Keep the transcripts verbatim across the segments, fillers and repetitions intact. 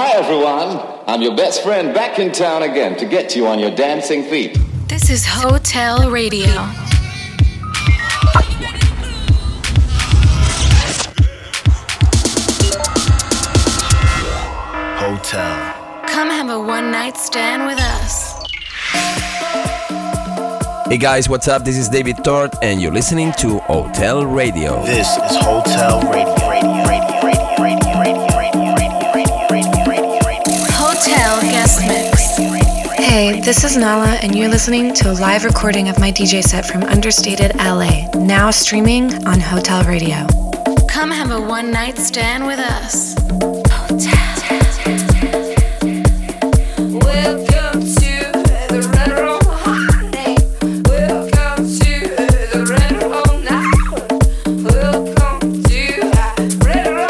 Hi everyone, I'm your best friend back in town again to get you on your dancing feet. This is Hotel Radio. Hotel. Come have a one-night stand with us. Hey guys, what's up? This is David Torrey and you're listening to Hotel Radio. This is Hotel Radio. Radio, radio, radio, radio, radio. Hotel Guest Mix. Hey, this is Nala, and you're listening to a live recording of my D J set from Understated L A, now streaming on Hotel Radio. Come have a one-night stand with us. Hotel. Welcome to the Red Room. Welcome to the Red Room now. Welcome to Red Room.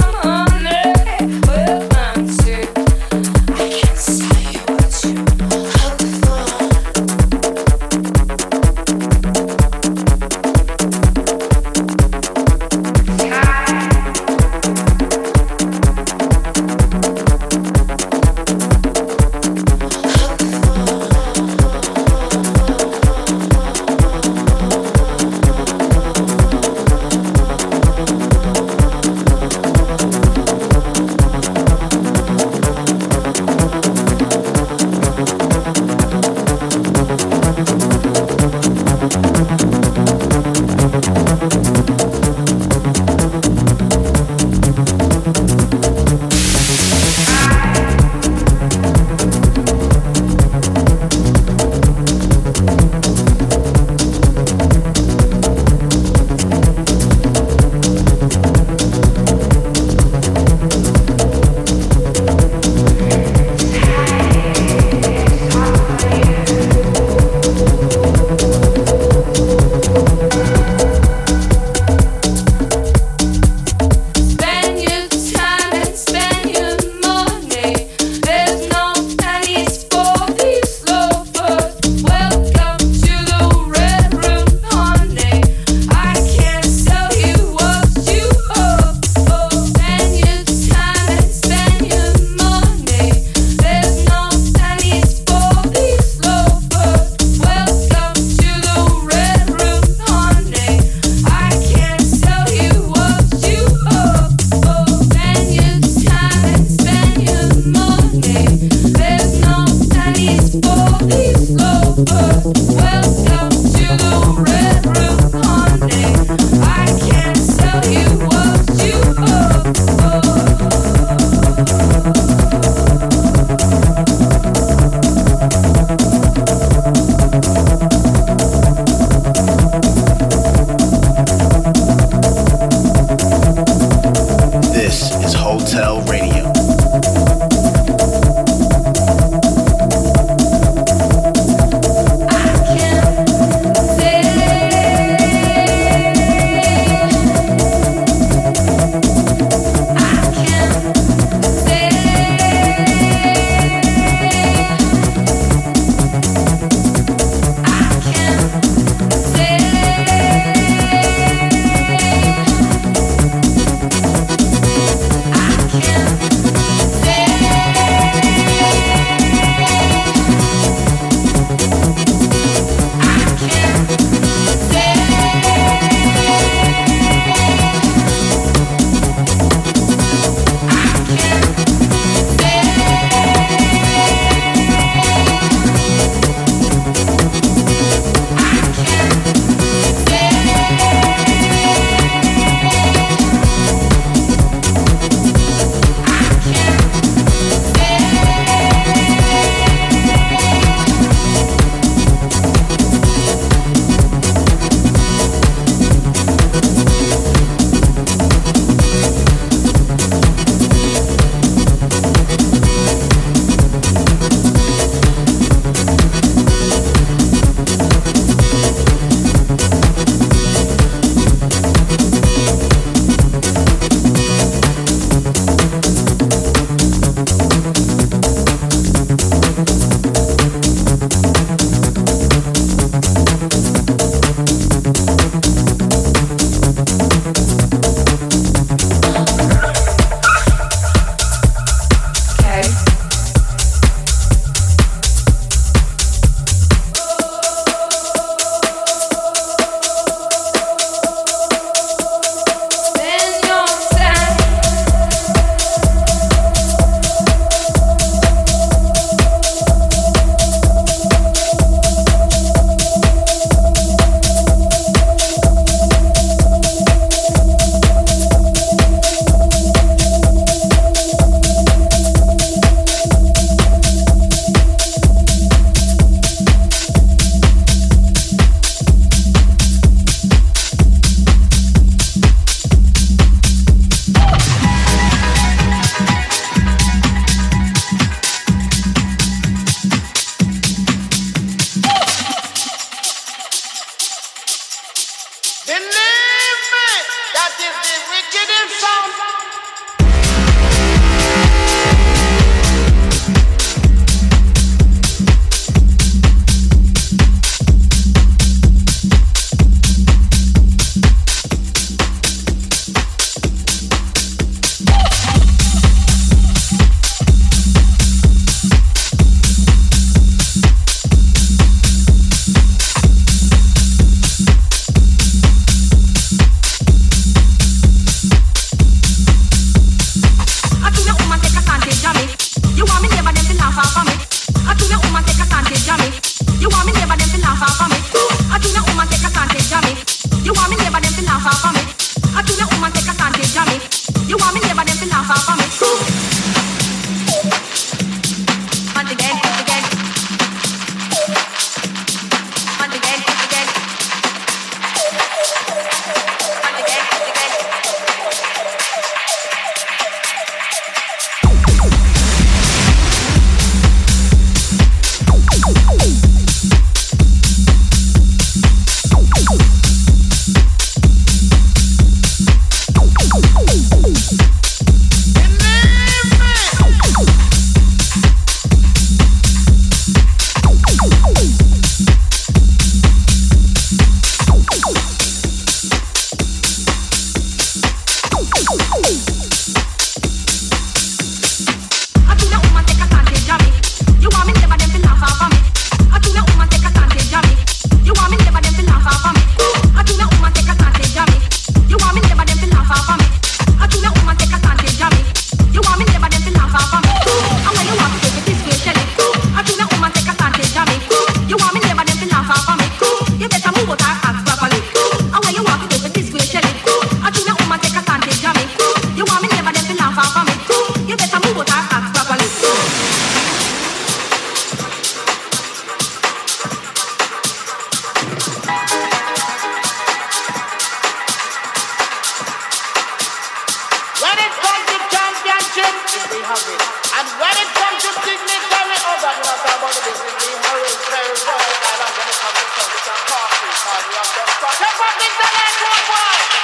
And when it comes to dignitary, oh, that you have done about the business, we are in very well. And when it comes to service and coffee, because you have done such a public delight worldwide.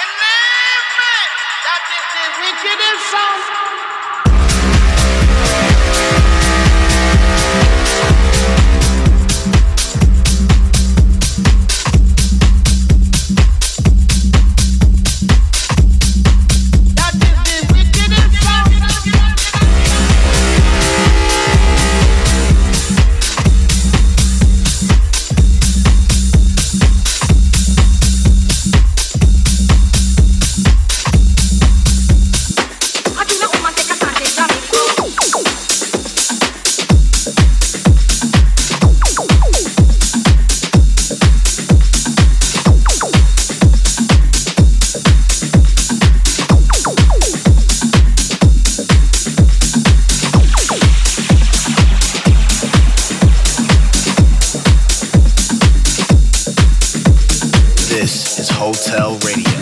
In every, that is the wickedest sound. Hotel Radio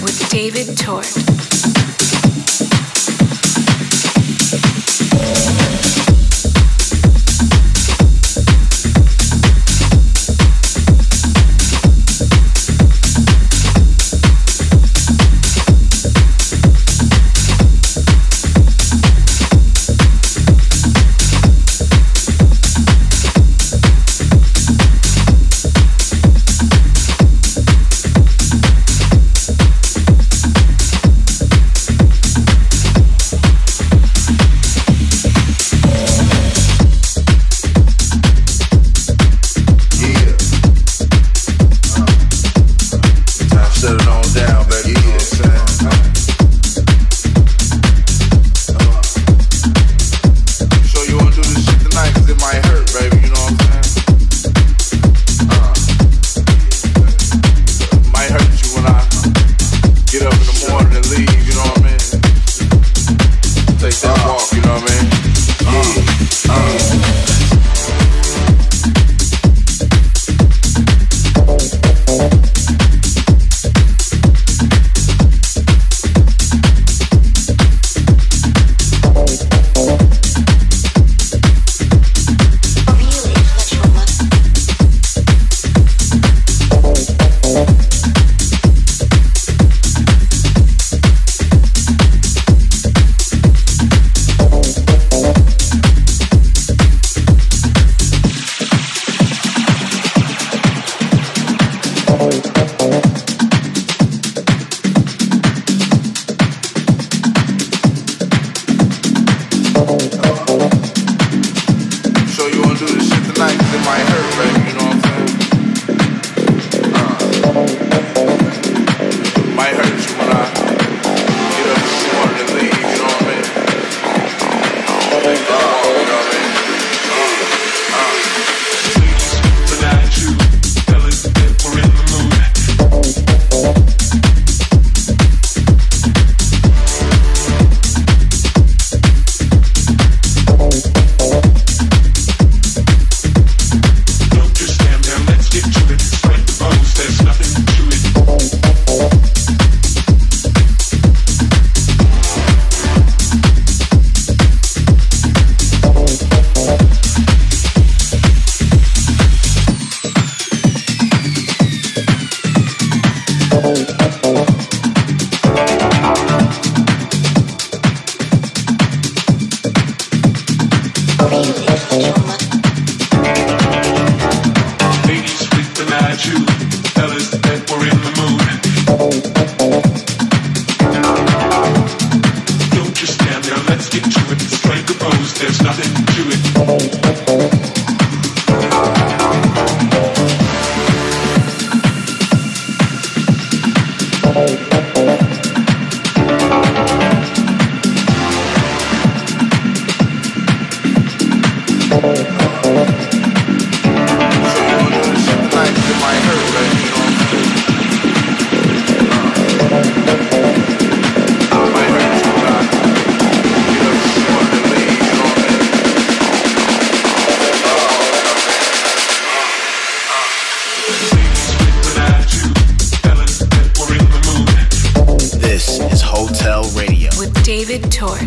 with David Torrey. David tour.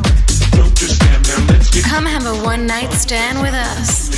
Don't just stand there, let's get come have a one-night stand with us.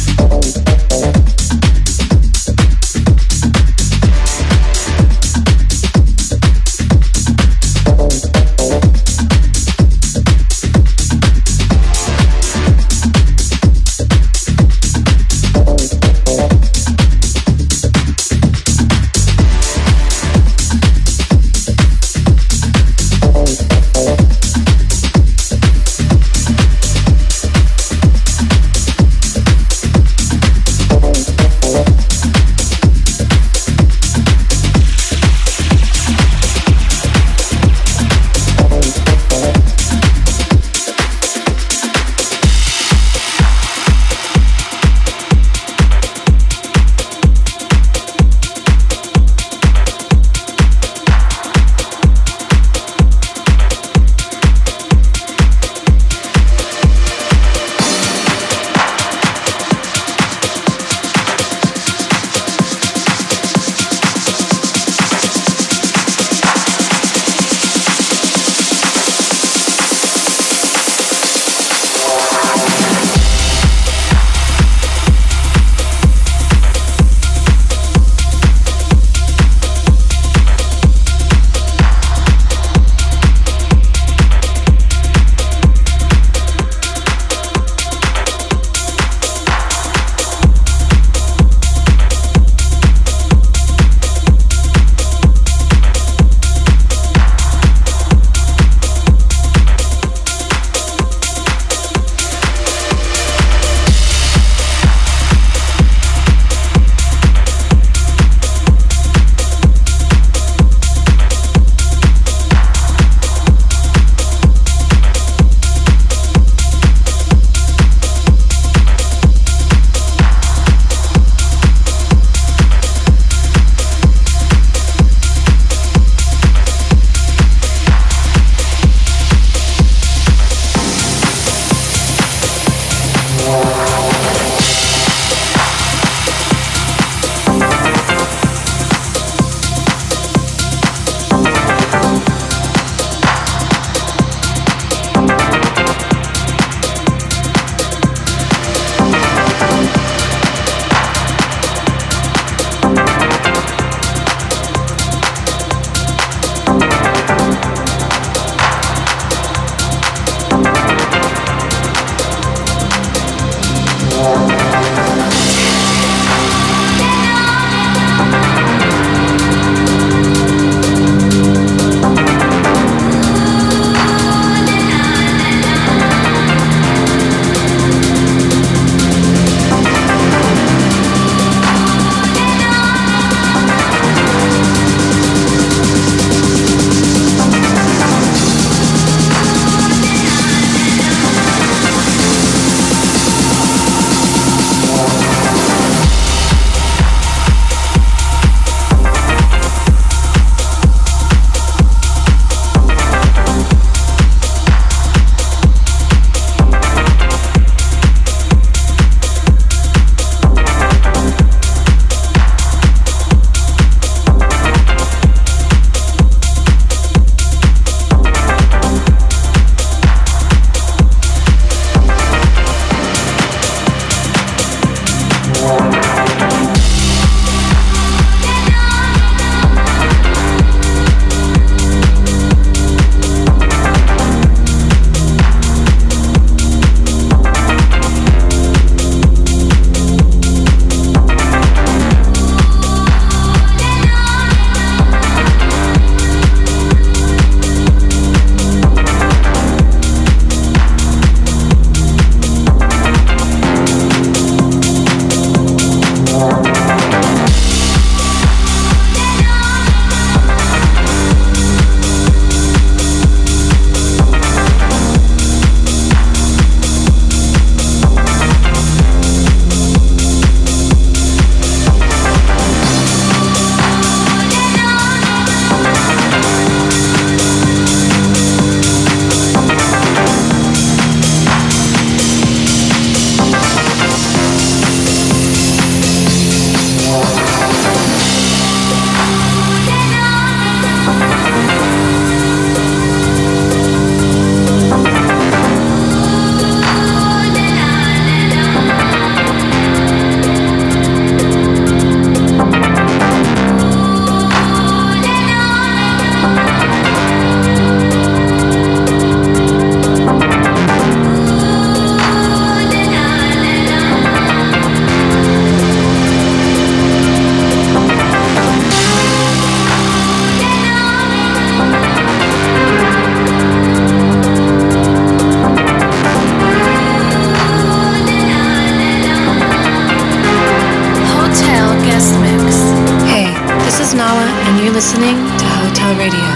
listening to Hotel Radio.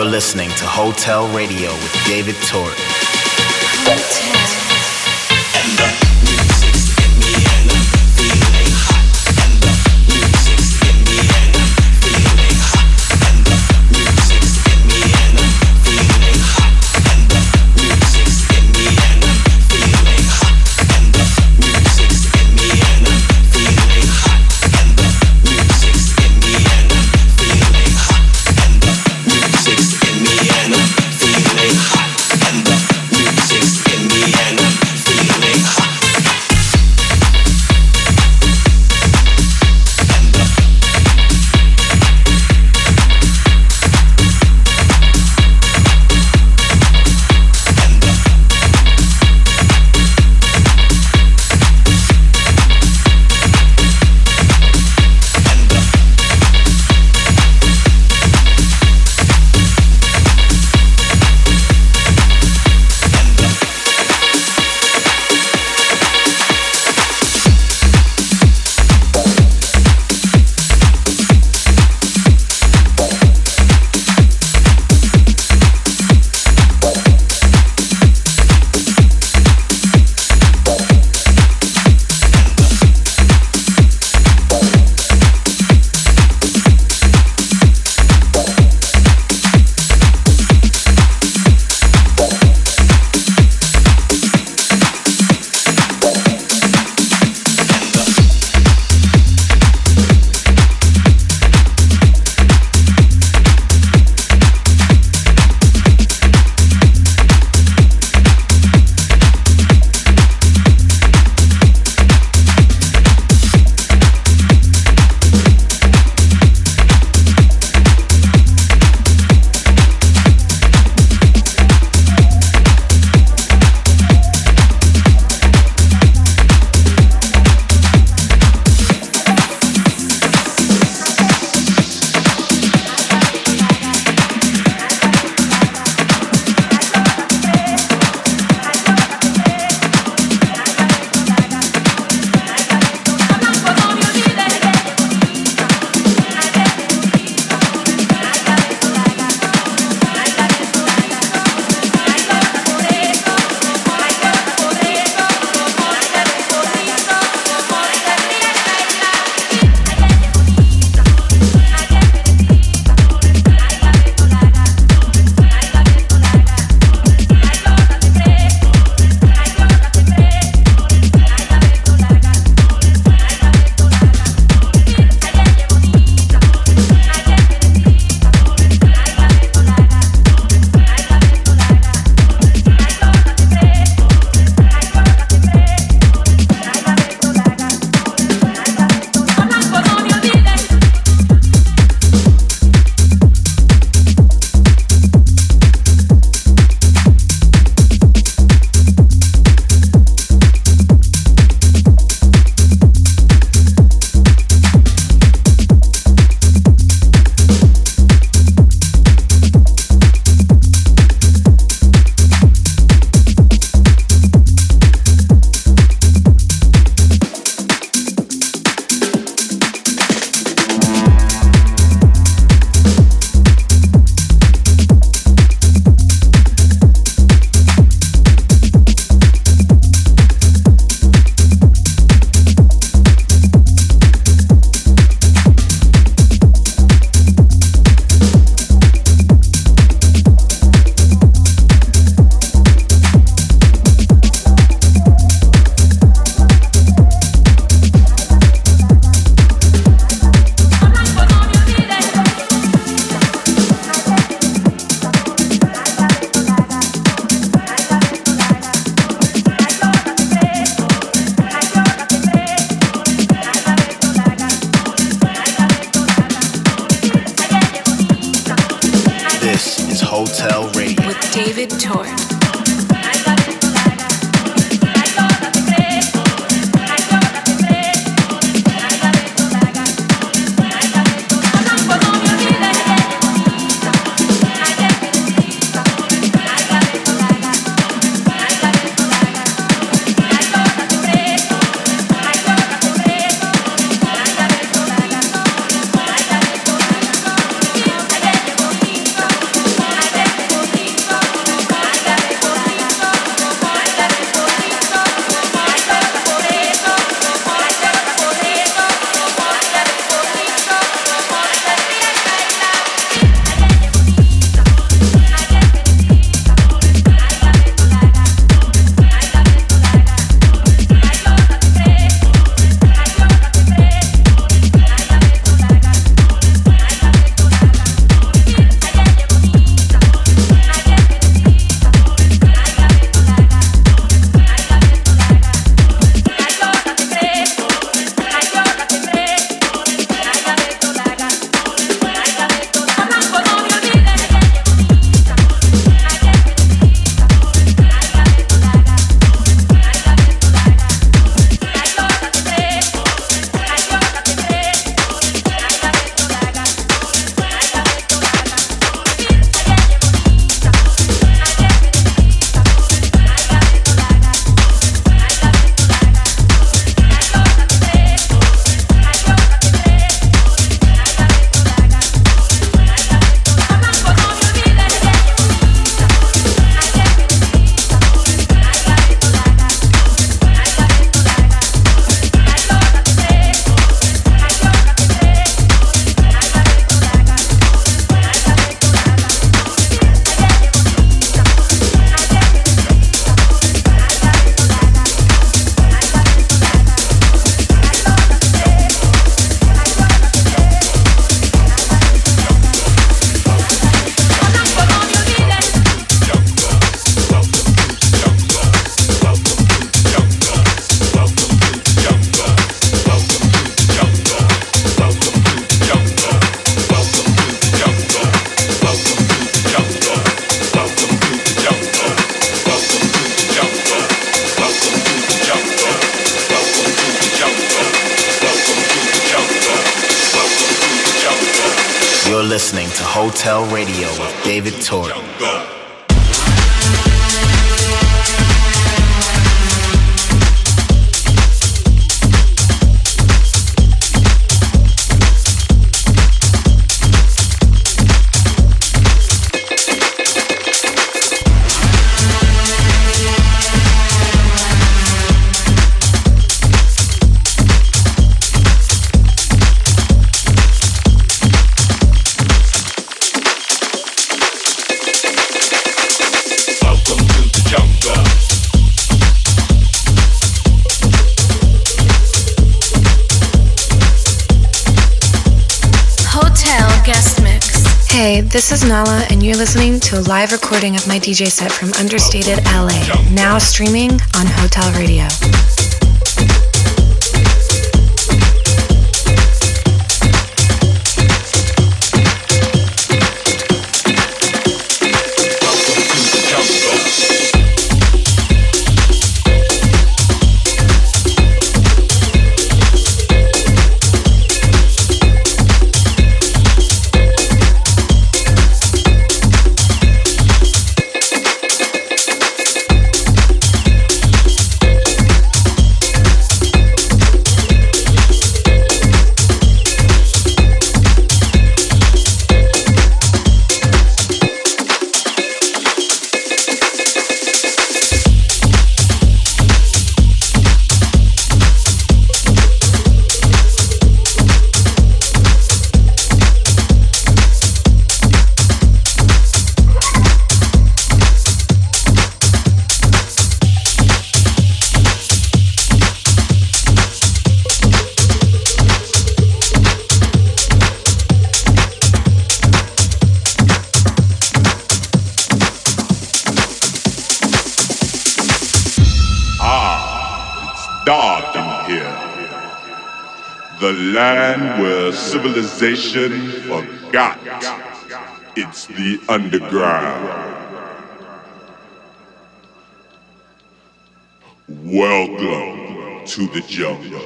You're listening to Hotel Radio with David Torrey. Hotel. Yeah. listening to Hotel Radio with David Torrey. Hey, this is Nala, and you're listening to a live recording of my D J set from Understated L A, now streaming on Hotel Radio. The land where civilization forgot. It's the underground. Welcome to the jungle.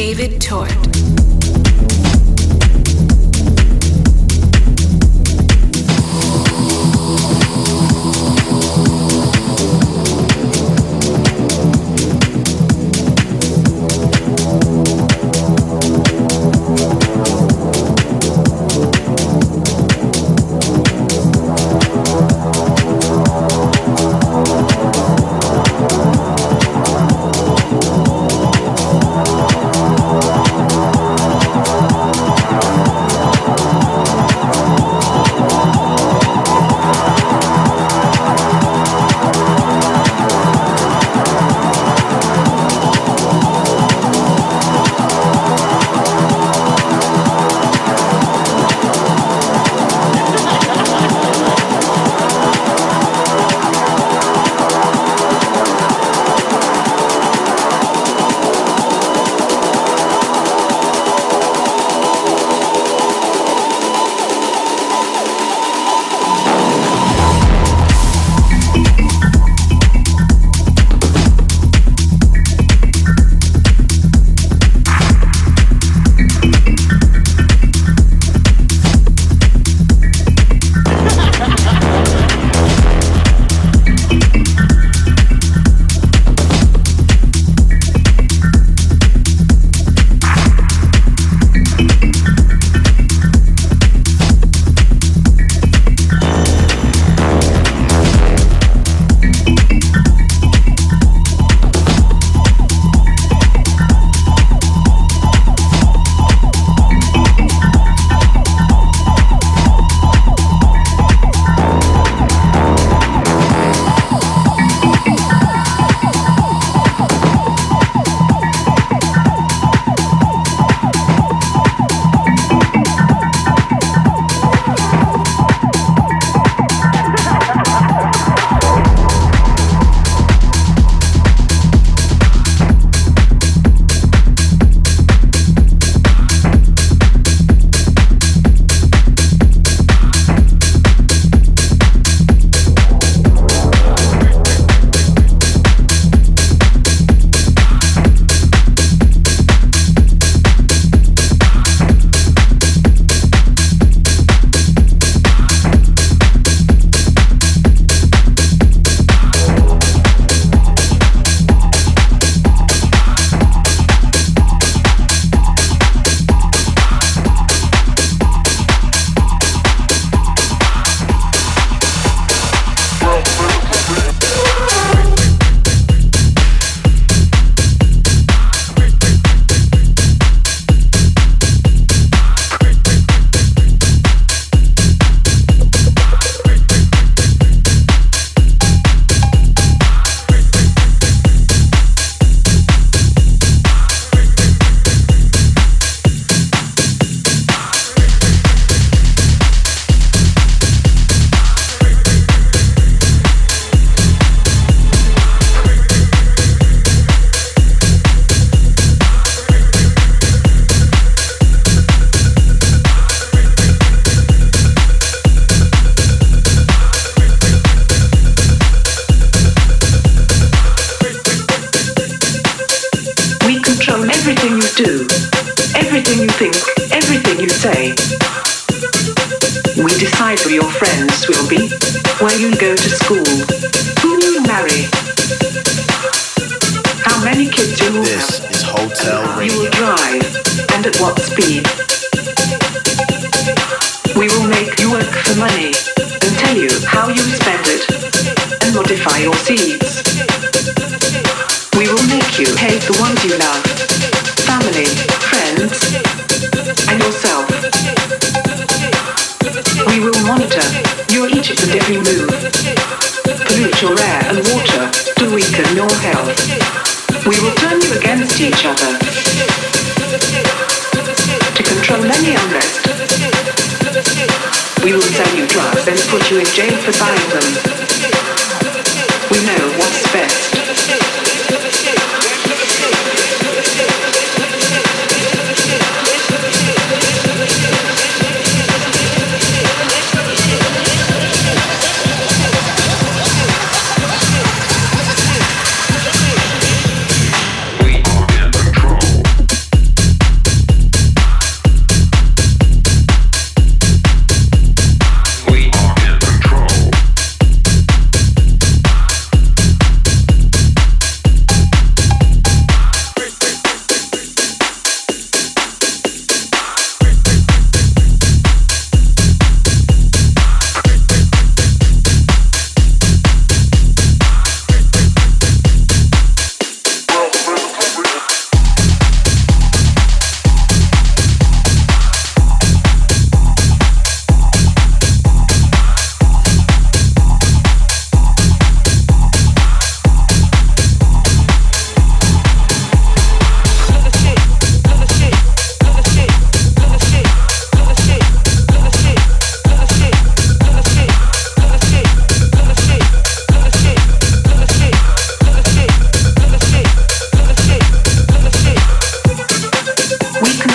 David Torrey.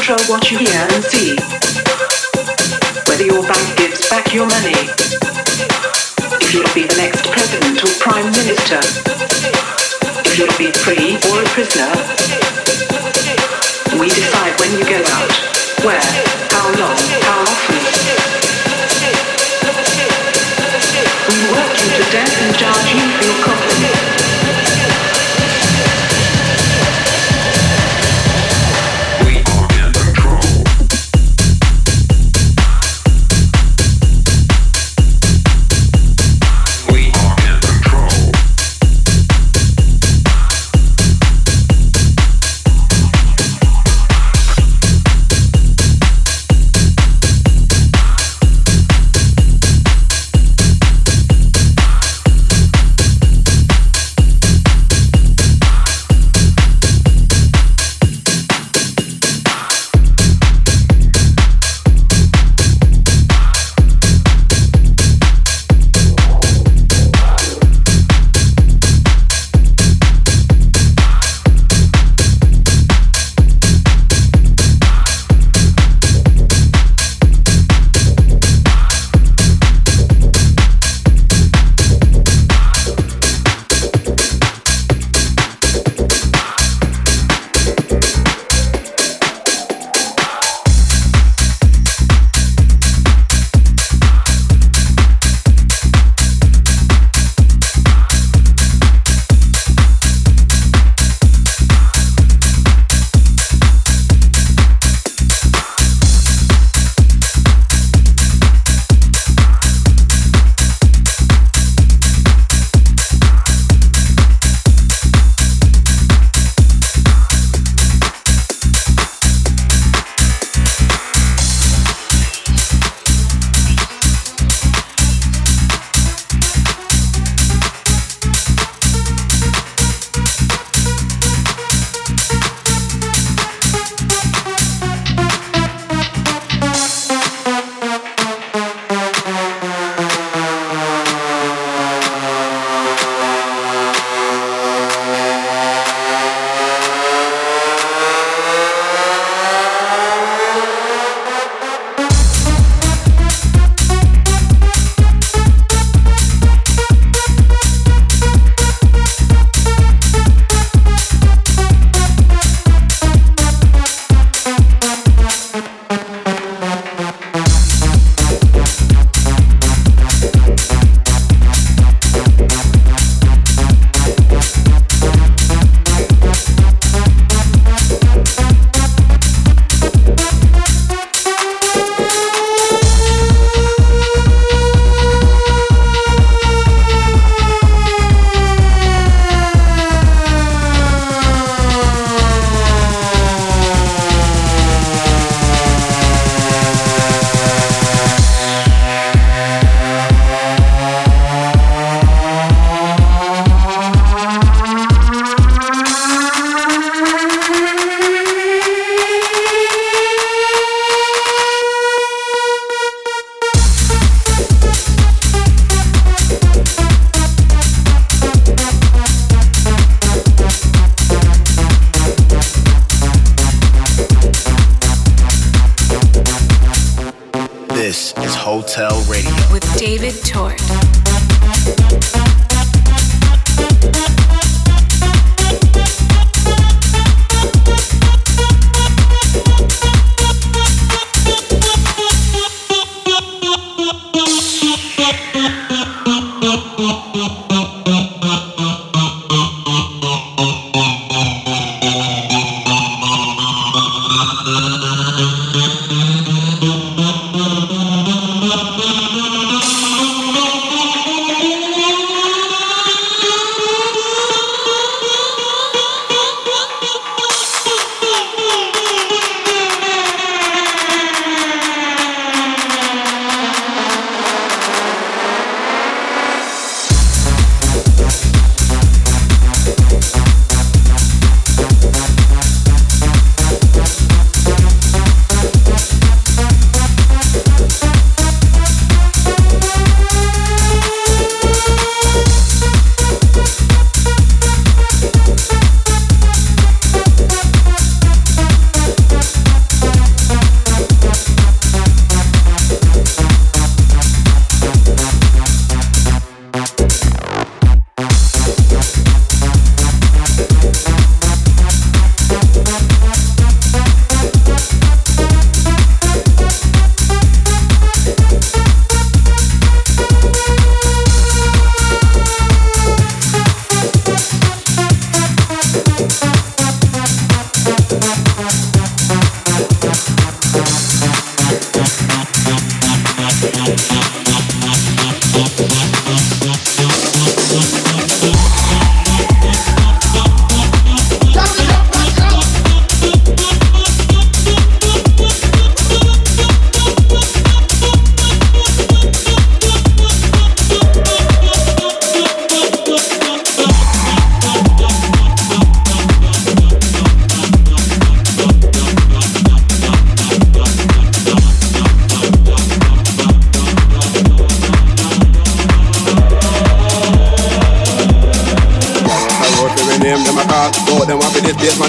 Control what you hear and see. Whether your bank gives back your money. If you'll be the next president or prime minister. If you'll be free or a prisoner. We decide when you go out, where, how long, how often. We work you to death and charge you for your confidence. This is Hotel Radio with David Torrey.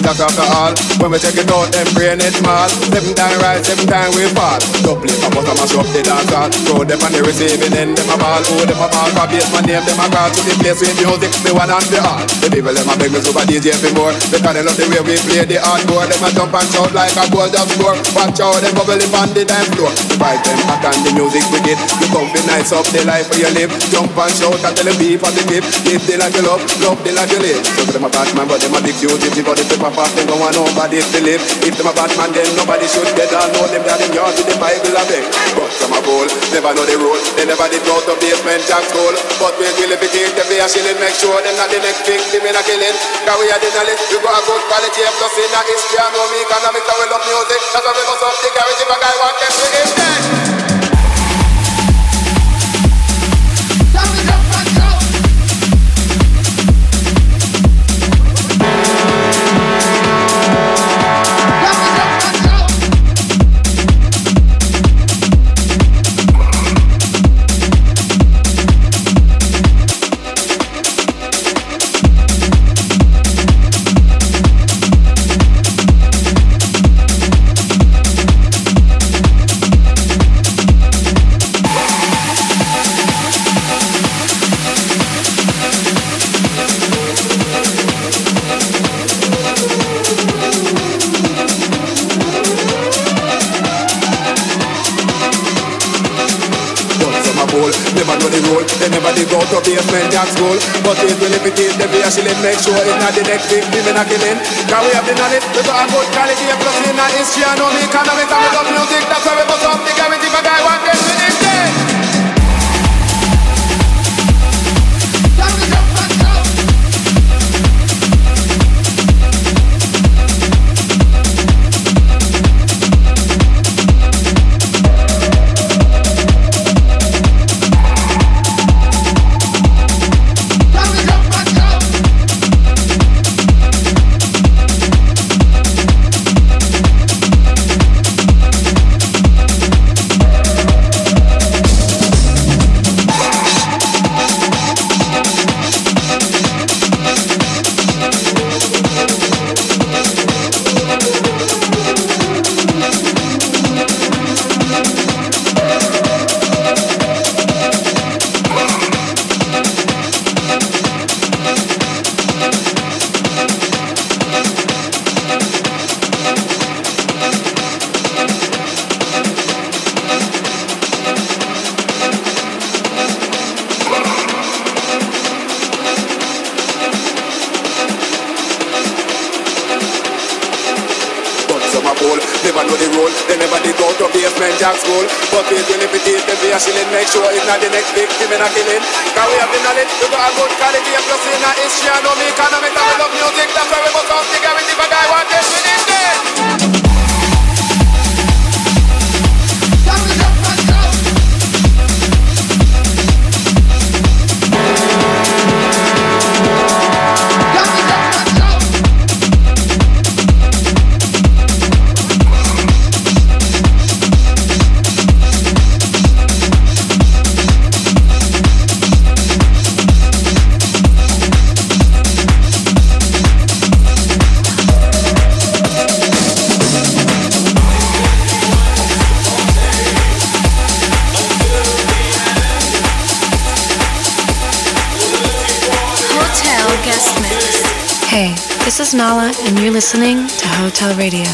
that's after all. When we check it out, them brain is small. Seven time right, seven time we fall. Double it, I must have mash up the dance hall. Throw them on the receiving end, them a ball. Oh, them a ball, for base, my name, them a call. To the place with music, the one and the all. The people, them a beg me super D J for more. Because they love the way we play the hardcore. Them a jump and shout like a goal just score. Watch out, them bubble up on the dance floor. Fight them back and the music we get. You come be nice up the life where you live. Jump and shout and tell them be for the tip. If they like you love, love they like you live. So them a bad man, but them a big duty. If they pop off, them go on nobody to live. If them a bad man, then nobody should get all know them that in yard with the Bible and beg. But some a goal, never know the rule. They never did out of basement jack school. But we will if we take them be a shilling. Make sure them not the next thing, they may not killing. Cause we are the knowledge, you got a good quality of plus in a history. I know me economics, I will love music. That's why we must up the garage if a guy wants them to get dead. But it will if it is the beer, she'll make sure it's not the next thing, even a killing. Can we have the knowledge? We've got a good quality of plus in our history. I know me economics and we love music. That's why we bust up the garage if a guy wants them with his dead. Hey, this is Nala, and you're listening to Hotel Radio.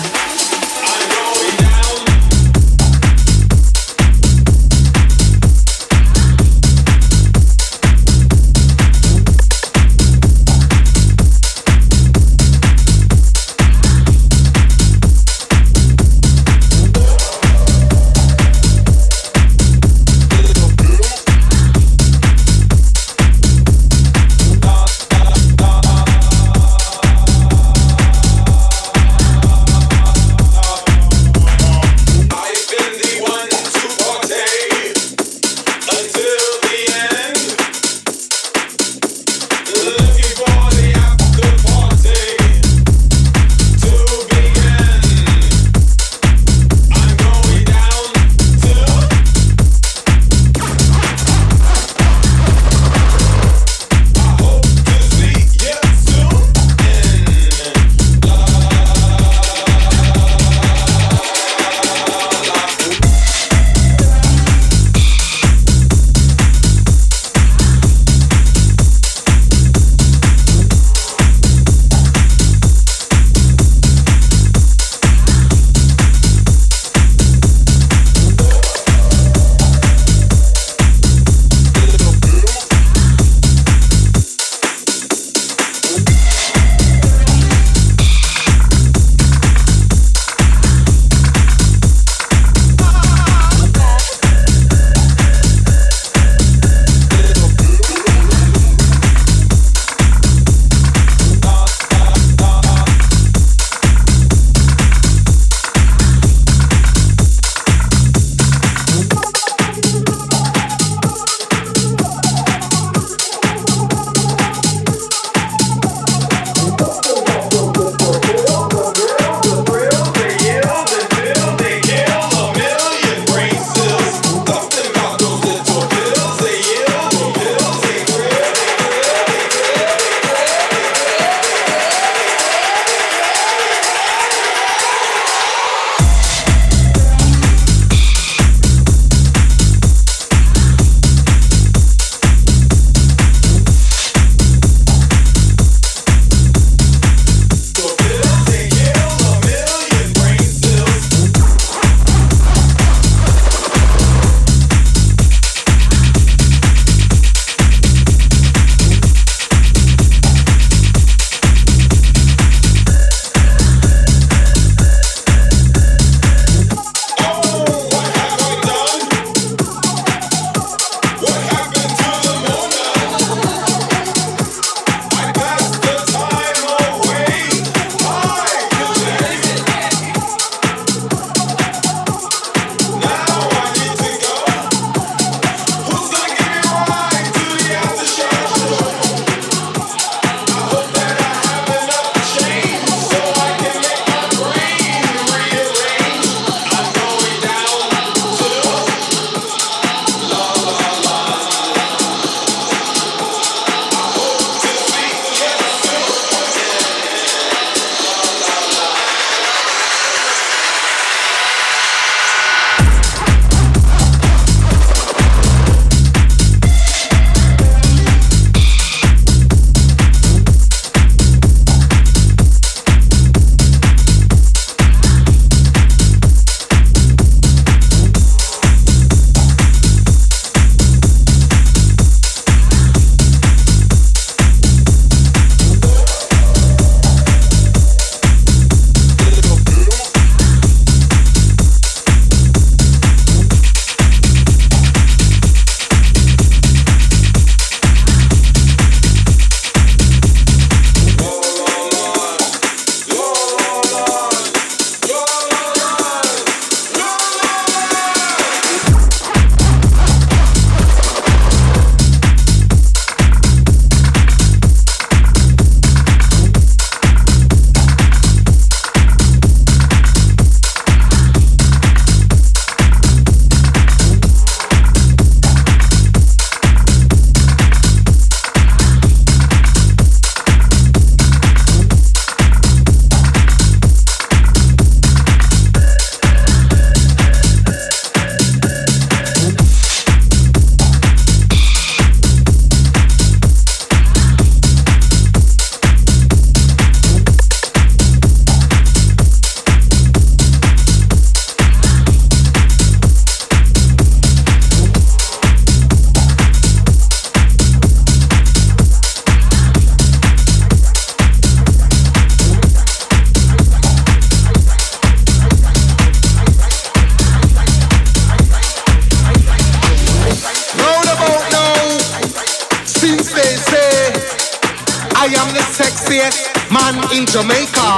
I am the sexiest man in Jamaica,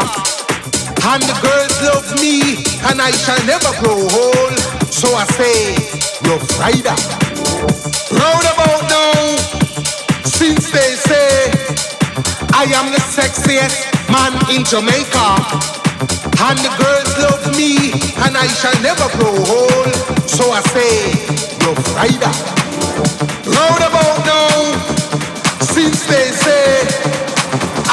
and the girls love me, and I shall never grow old. So I say, Rough Rider. Round about now, since they say I am the sexiest man in Jamaica, and the girls love me, and I shall never grow old. So I say, Rough Rider. Round about now, since they say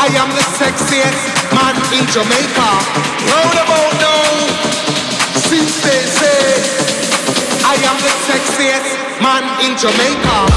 I am the sexiest man in Jamaica. Round about now, since they say I am the sexiest man in Jamaica.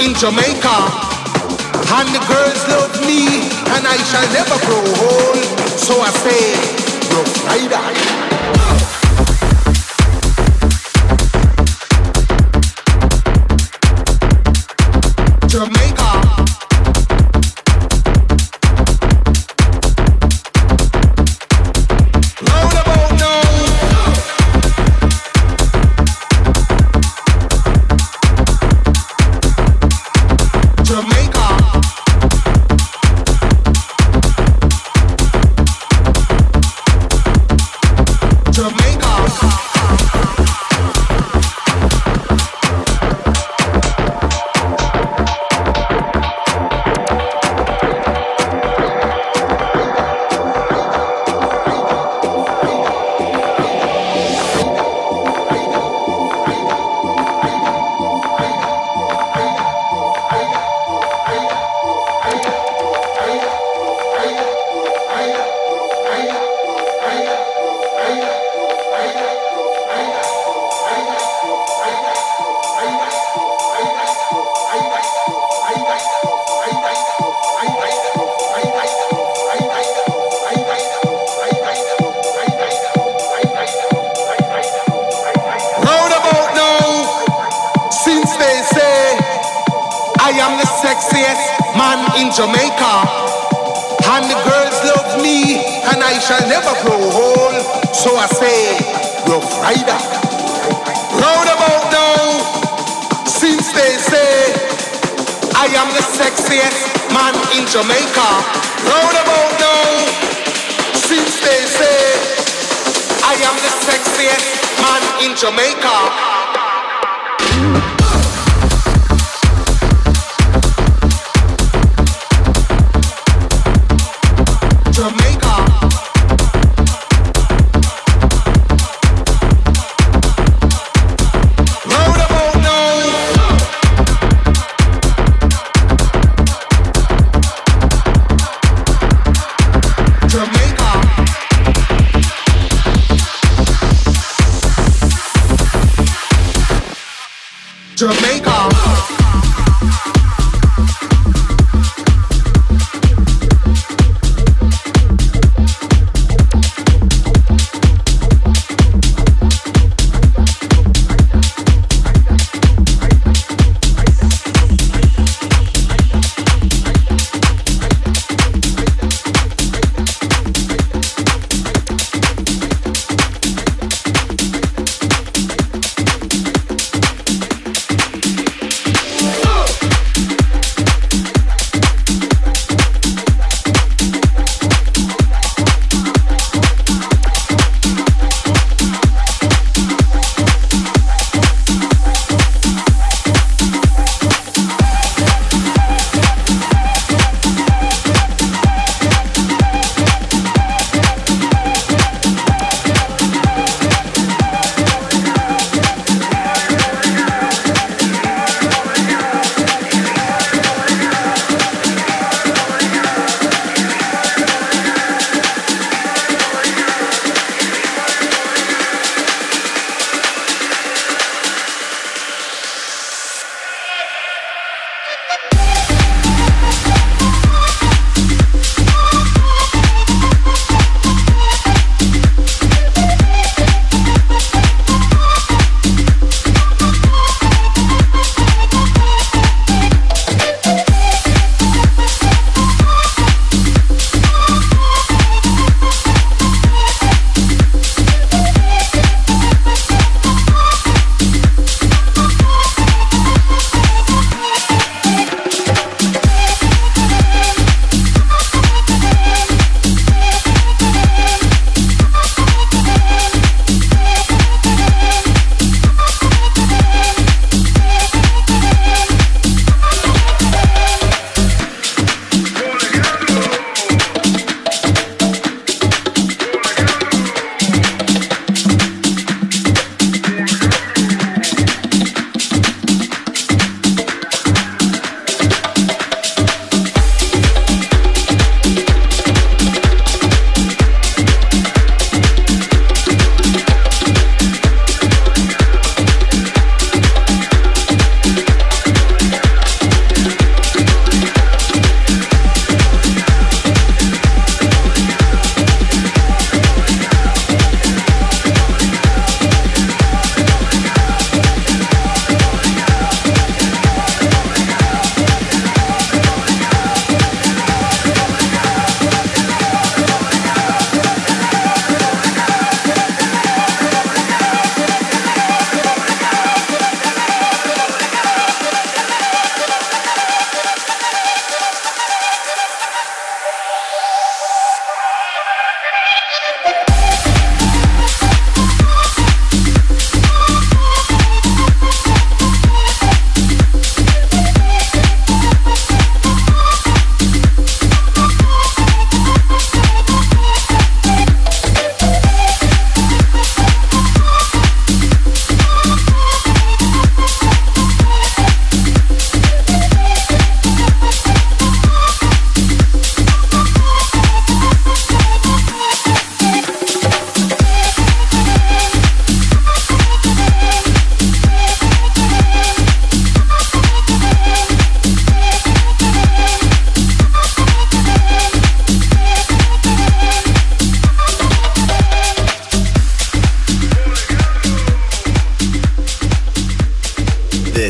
In Jamaica, and the girls love me, and I shall never grow old. So I say, Rough Rider. Jamaica. Round about now, Jamaica.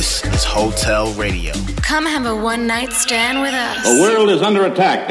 This is Hotel Radio. Come have a one-night stand with us. The world is under attack